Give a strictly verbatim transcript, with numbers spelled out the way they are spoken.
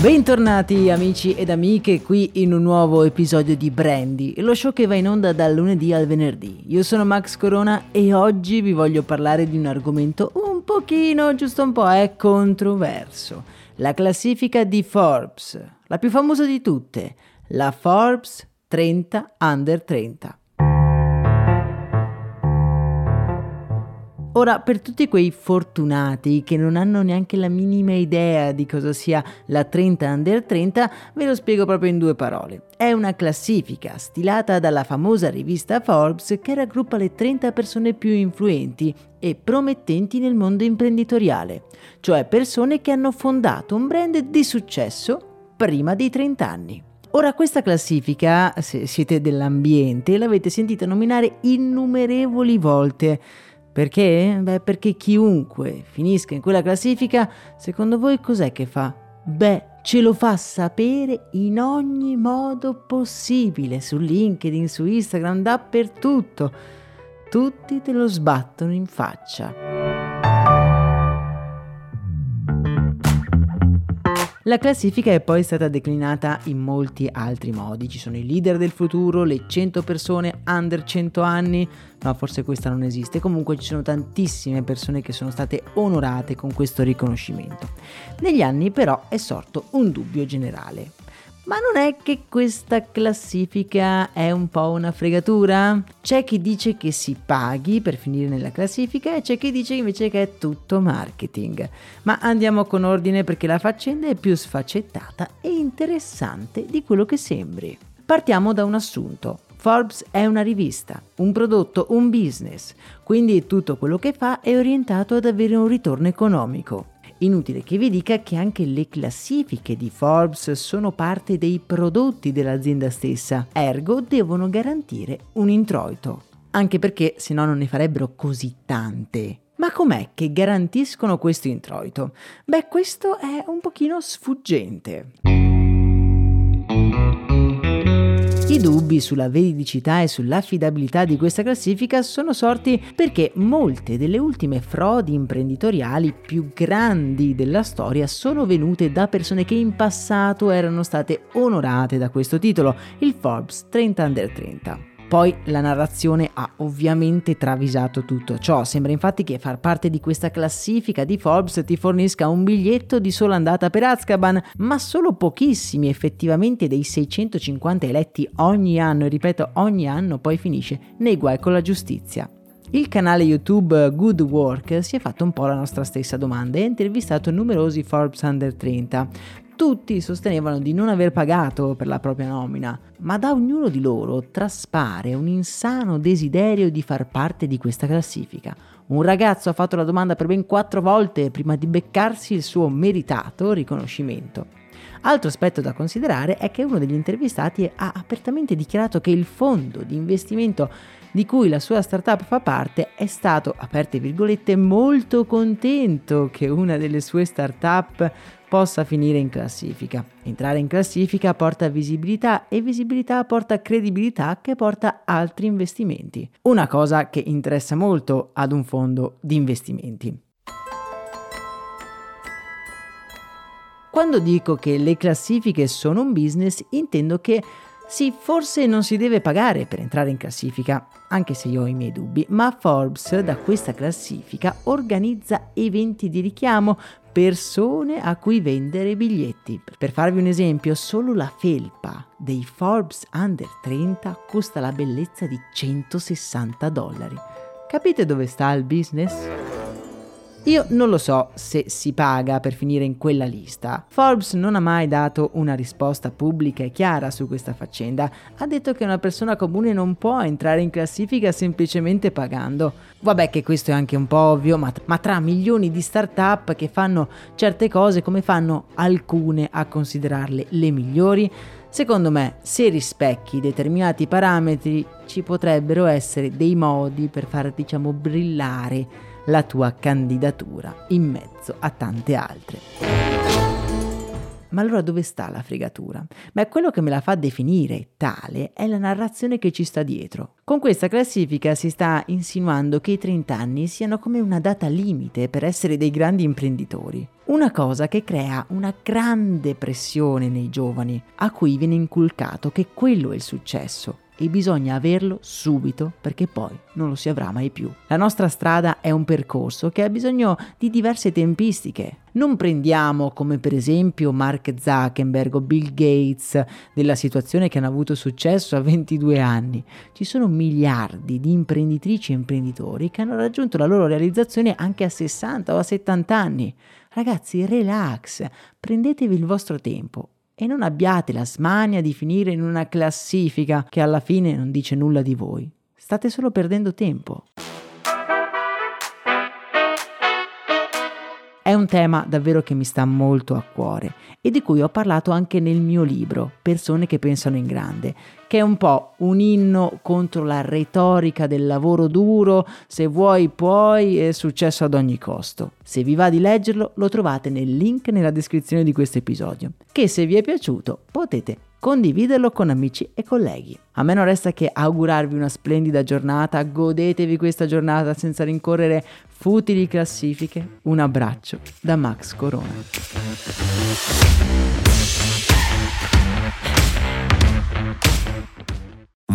Bentornati amici ed amiche qui in un nuovo episodio di Brandy, lo show che va in onda dal lunedì al venerdì. Io sono Max Corona e oggi vi voglio parlare di un argomento un pochino, giusto un po', è controverso. La classifica di Forbes, la più famosa di tutte, la Forbes trenta Under trenta. Ora, per tutti quei fortunati che non hanno neanche la minima idea di cosa sia la trenta Under trenta, ve lo spiego proprio in due parole. È una classifica stilata dalla famosa rivista Forbes che raggruppa le trenta persone più influenti e promettenti nel mondo imprenditoriale, cioè persone che hanno fondato un brand di successo prima dei trenta anni. Ora, questa classifica, se siete dell'ambiente, l'avete sentita nominare innumerevoli volte. Perché? Beh, perché chiunque finisca in quella classifica, secondo voi cos'è che fa? Beh, ce lo fa sapere in ogni modo possibile, su LinkedIn, su Instagram, dappertutto. Tutti te lo sbattono in faccia. La classifica è poi stata declinata in molti altri modi. Ci sono i leader del futuro, le cento persone under cento anni. No, forse questa non esiste. Comunque ci sono tantissime persone che sono state onorate con questo riconoscimento. Negli anni però è sorto un dubbio generale. Ma non è che questa classifica è un po' una fregatura? C'è chi dice che si paghi per finire nella classifica e c'è chi dice invece che è tutto marketing. Ma andiamo con ordine perché la faccenda è più sfaccettata e interessante di quello che sembri. Partiamo da un assunto. Forbes è una rivista, un prodotto, un business, quindi tutto quello che fa è orientato ad avere un ritorno economico. Inutile che vi dica che anche le classifiche di Forbes sono parte dei prodotti dell'azienda stessa, ergo devono garantire un introito. Anche perché se no non ne farebbero così tante. Ma com'è che garantiscono questo introito? Beh, questo è un pochino sfuggente. I dubbi sulla veridicità e sull'affidabilità di questa classifica sono sorti perché molte delle ultime frodi imprenditoriali più grandi della storia sono venute da persone che in passato erano state onorate da questo titolo, il Forbes trenta Under trenta. Poi la narrazione ha ovviamente travisato tutto ciò, sembra infatti che far parte di questa classifica di Forbes ti fornisca un biglietto di sola andata per Azkaban, ma solo pochissimi effettivamente dei seicentocinquanta eletti ogni anno, e ripeto ogni anno, poi finisce nei guai con la giustizia. Il canale YouTube Good Work si è fatto un po' la nostra stessa domanda e ha intervistato numerosi Forbes Under trenta. Tutti sostenevano di non aver pagato per la propria nomina, ma da ognuno di loro traspare un insano desiderio di far parte di questa classifica. Un ragazzo ha fatto la domanda per ben quattro volte prima di beccarsi il suo meritato riconoscimento. Altro aspetto da considerare è che uno degli intervistati ha apertamente dichiarato che il fondo di investimento di cui la sua startup fa parte è stato, aperte virgolette, molto contento che una delle sue startup possa finire in classifica. Entrare in classifica porta visibilità e visibilità porta credibilità che porta altri investimenti. Una cosa che interessa molto ad un fondo di investimenti. Quando dico che le classifiche sono un business, intendo che sì, forse non si deve pagare per entrare in classifica, anche se io ho i miei dubbi, ma Forbes da questa classifica organizza eventi di richiamo, persone a cui vendere biglietti. Per farvi un esempio, solo la felpa dei Forbes Under trenta costa la bellezza di centosessanta dollari. Capite dove sta il business? Io non lo so se si paga per finire in quella lista. Forbes non ha mai dato una risposta pubblica e chiara su questa faccenda. Ha detto che una persona comune non può entrare in classifica semplicemente pagando. Vabbè che questo è anche un po' ovvio, ma, ma tra milioni di startup che fanno certe cose, come fanno alcune a considerarle le migliori? Secondo me, se rispecchi determinati parametri, ci potrebbero essere dei modi per far, diciamo, brillare la tua candidatura in mezzo a tante altre. Ma allora dove sta la fregatura? Beh, quello che me la fa definire tale è la narrazione che ci sta dietro. Con questa classifica si sta insinuando che i trenta anni siano come una data limite per essere dei grandi imprenditori. Una cosa che crea una grande pressione nei giovani, a cui viene inculcato che quello è il successo. E bisogna averlo subito perché poi non lo si avrà mai più. La nostra strada è un percorso che ha bisogno di diverse tempistiche. Non prendiamo come per esempio Mark Zuckerberg o Bill Gates della situazione che hanno avuto successo a ventidue anni. Ci sono miliardi di imprenditrici e imprenditori che hanno raggiunto la loro realizzazione anche a sessanta o a settanta anni. Ragazzi, relax, prendetevi il vostro tempo. E non abbiate la smania di finire in una classifica che alla fine non dice nulla di voi. State solo perdendo tempo. È un tema davvero che mi sta molto a cuore e di cui ho parlato anche nel mio libro Persone che pensano in grande, che è un po' un inno contro la retorica del lavoro duro, se vuoi puoi, è successo ad ogni costo. Se vi va di leggerlo, lo trovate nel link nella descrizione di questo episodio, che se vi è piaciuto potete condividerlo con amici e colleghi. A me non resta che augurarvi una splendida giornata, godetevi questa giornata senza rincorrere futili classifiche. Un abbraccio da Max Corona.